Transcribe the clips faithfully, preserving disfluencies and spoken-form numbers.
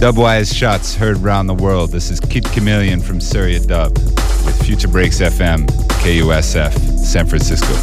Dubwise shots heard around the world. This is Kid Chameleon from Surya Dub with Future Breaks F M, K U S F, San Francisco.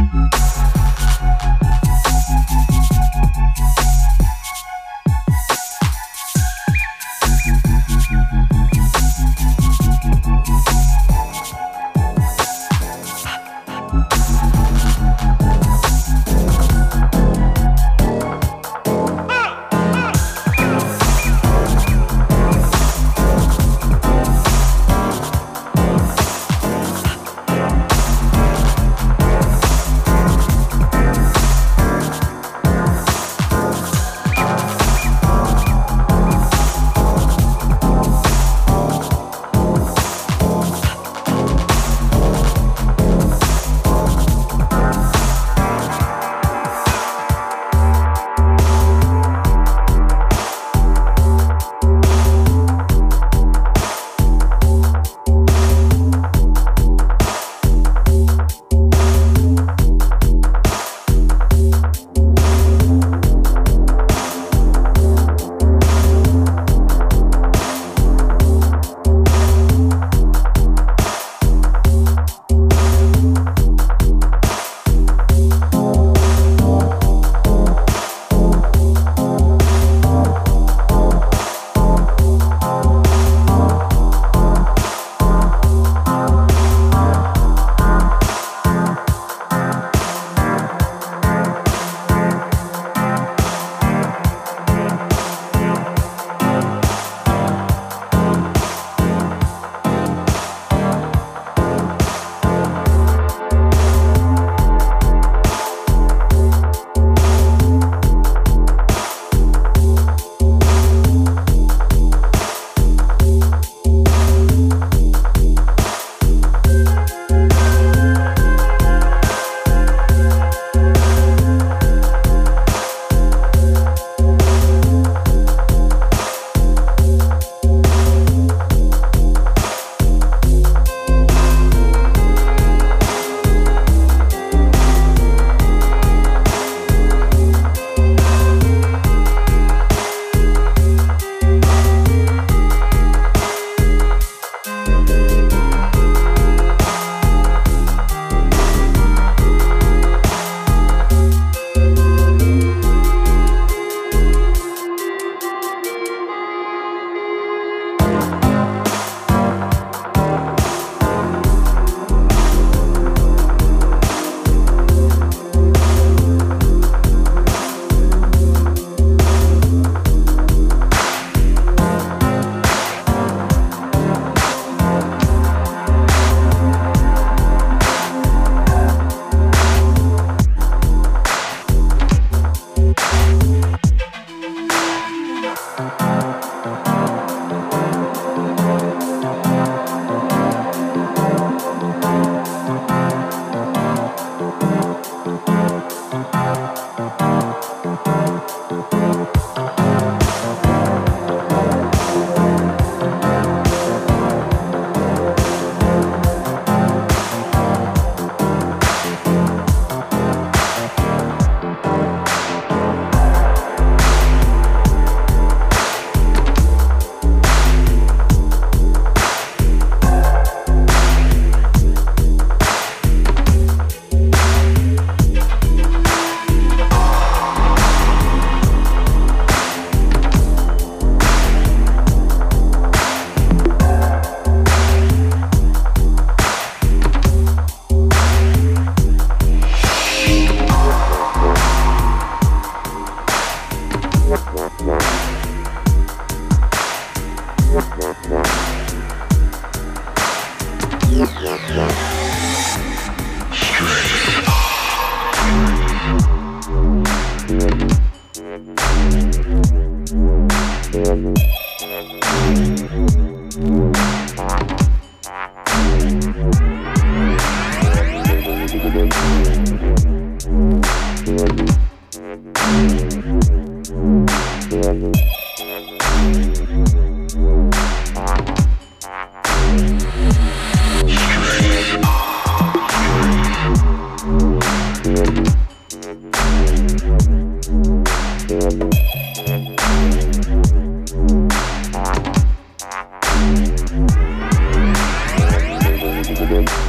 Thank you.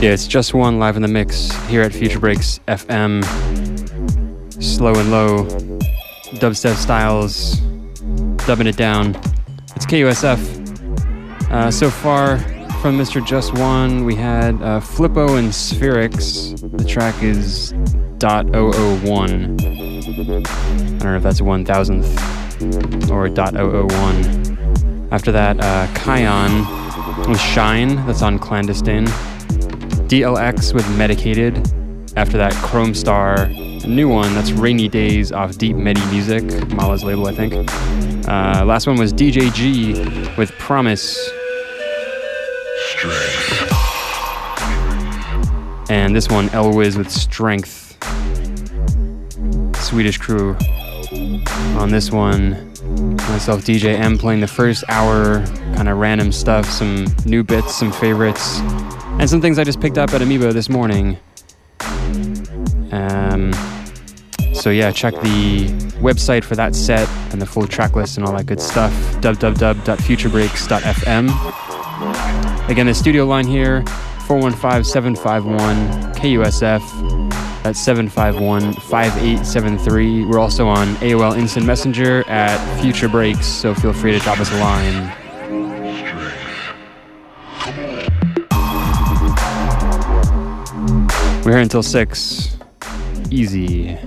Yeah, it's Just One live in the mix here at Future Breaks F M. Slow and low, dubstep styles, dubbing it down. It's K U S F. Uh, so far from Mister Just One, we had uh, Flippo and Spherix. The track is zero zero one. I don't know if that's a one thousandth or zero zero one. After that, uh, Kion with Shine, that's on Clandestine. D L X with Medicated. After that, Kromestar, a new one, that's Rainy Days off Deep Medi Music, Mala's label, I think. Uh, last one was D J G with Promise. Strength. And this one, L-Wiz with Strength. Swedish crew on this one. Myself, D J M, playing the first hour, kind of random stuff, some new bits, some favorites, and some things I just picked up at Amiibo this morning. Um, so yeah, check the website for that set and the full track list and all that good stuff, w w w dot future breaks dot f m. Again, the studio line here, four one five, seven five one, K U S F. That's seven five one, five eight seven three. We're also on A O L Instant Messenger at Future Breaks, so feel free to drop us a line. We're here until six. Easy.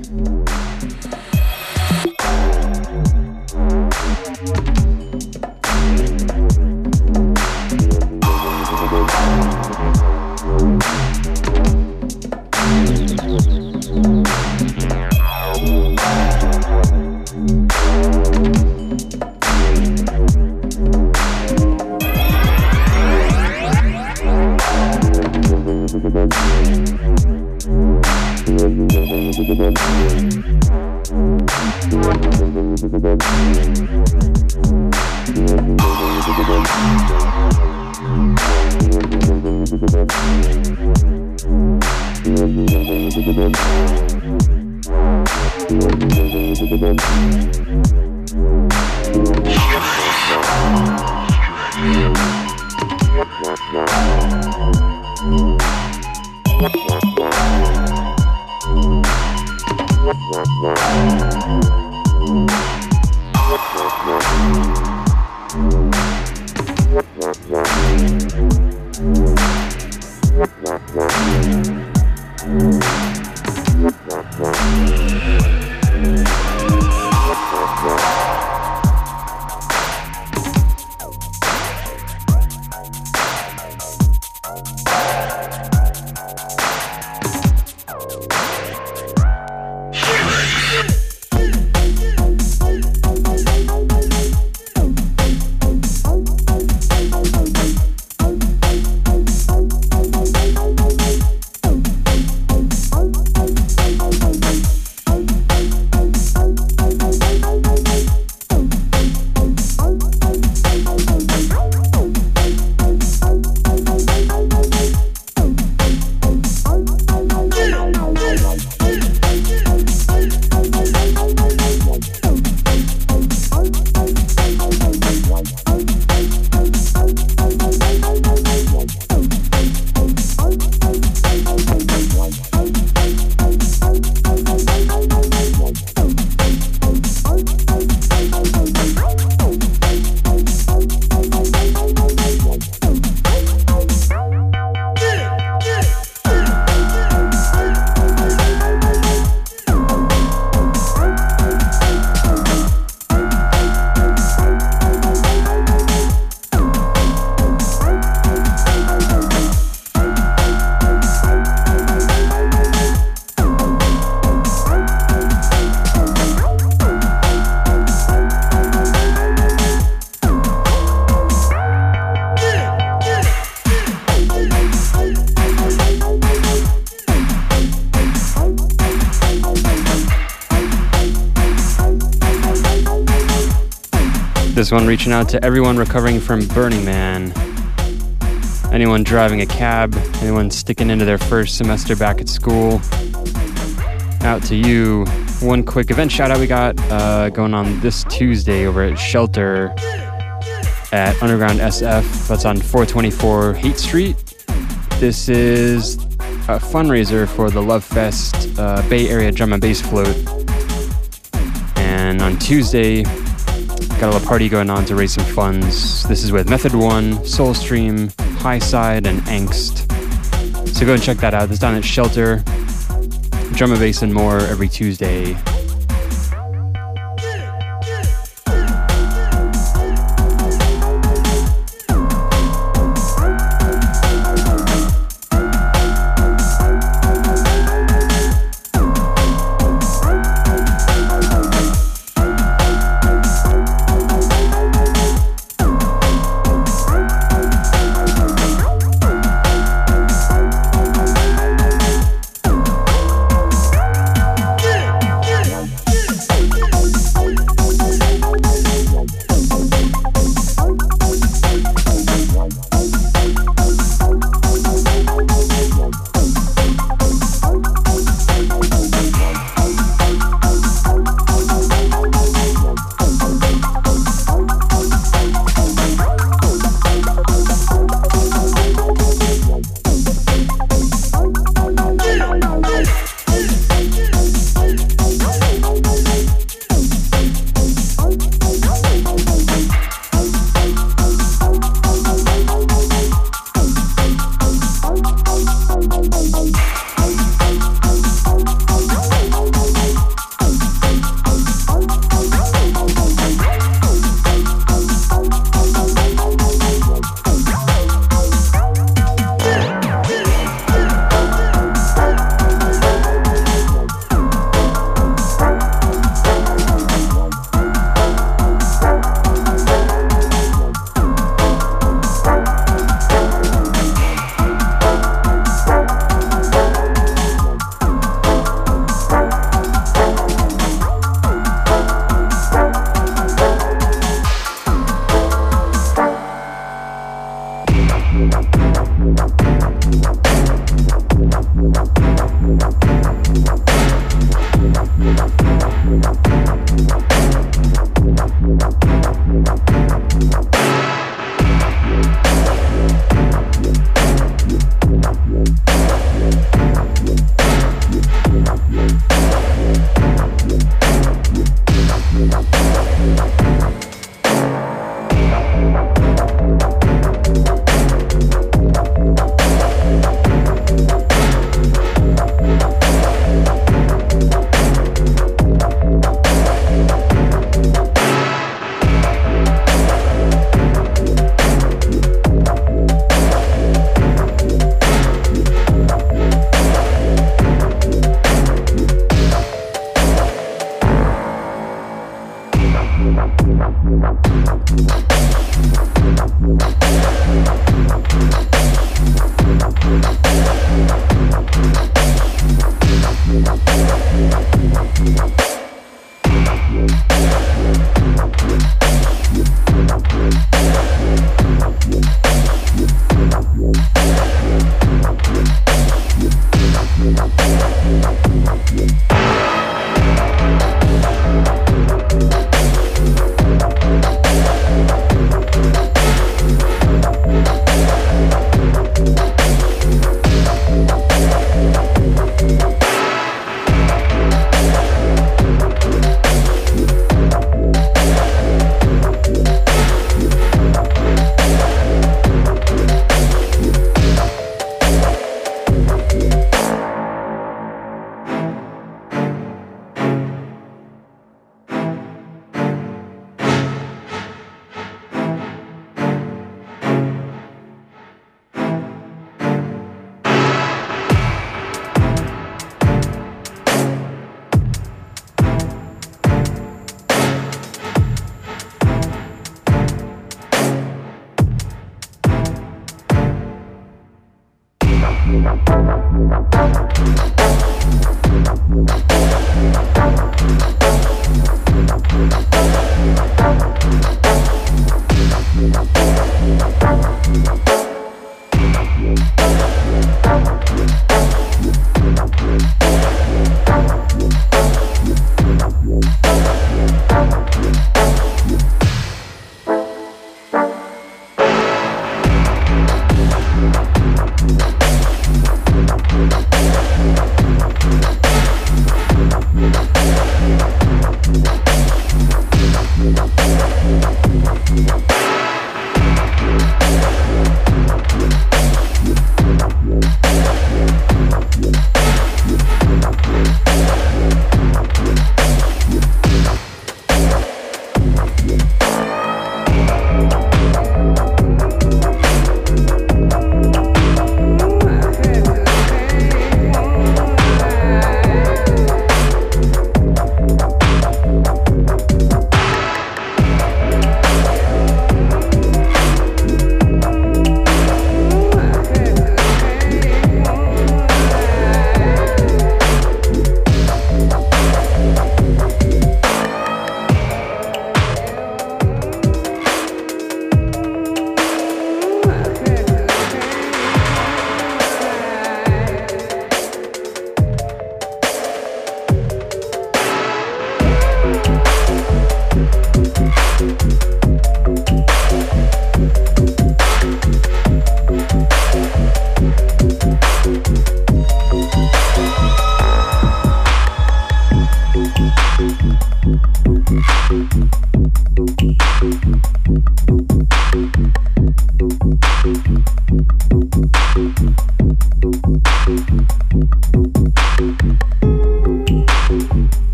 This one reaching out to everyone recovering from Burning Man. Anyone driving a cab, anyone sticking into their first semester back at school. Out to you. One quick event shout out we got uh, going on this Tuesday over at Shelter at Underground S F. That's on four twenty-four Haight Street. This is a fundraiser for the Love Fest uh, Bay Area Drum and Bass Float. And on Tuesday, got a little party going on to raise some funds. This is with Method One, Soulstream, Highside, and Angst. So go and check that out. It's down at Shelter. Drum and bass and more every Tuesday.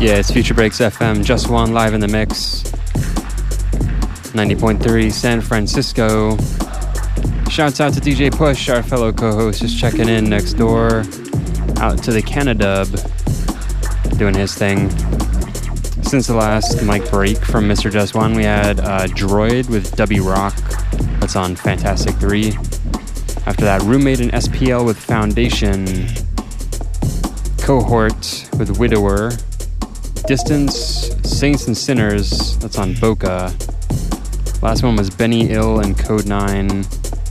Yeah, it's Future Breaks F M, Just One, live in the mix. ninety point three San Francisco. Shouts out to D J Push, our fellow co-host, just checking in next door. Out to the Cannadub, doing his thing. Since the last mic break from Mister Just One, we had uh, Droid with W Rock, that's on Fantastic three. After that, Roommate and S P L with Foundation. Cohort with Widower. Distance, Saints and Sinners, that's on Boca. Last one was Benny Ill and Code nine.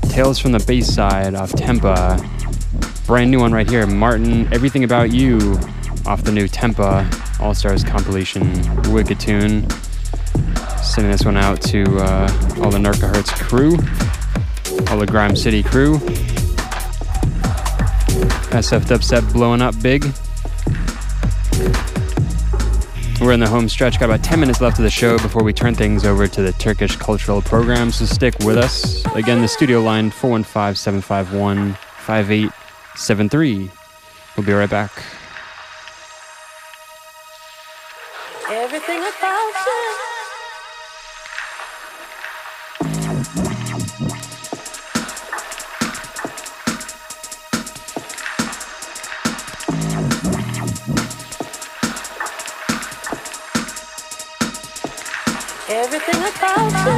Tales from the Bayside off Tempa. Brand new one right here, Martin, Everything About You off the new Tempa All Stars compilation. Wicked tune. Sending this one out to uh, all the Narcahertz crew, all the Grime City crew. S F Dubstep blowing up big. We're in the home stretch, got about ten minutes left of the show before we turn things over to the Turkish cultural program, so stick with us. Again, the studio line, four one five, seven five one, five eight seven three. We'll be right back. Everything about you. Everything about you.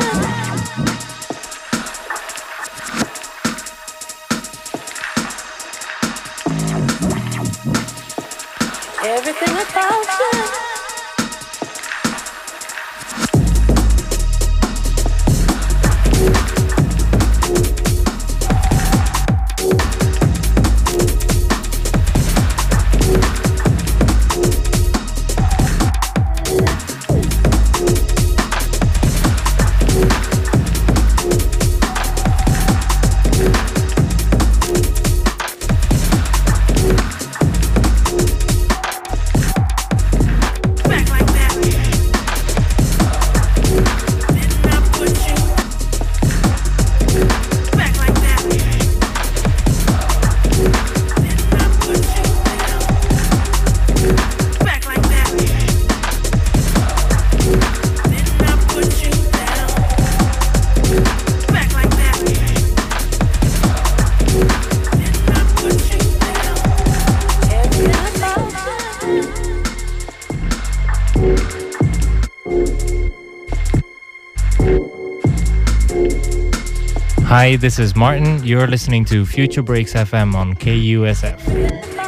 Hi, this is Martin. You're listening to Future Breaks F M on K U S F.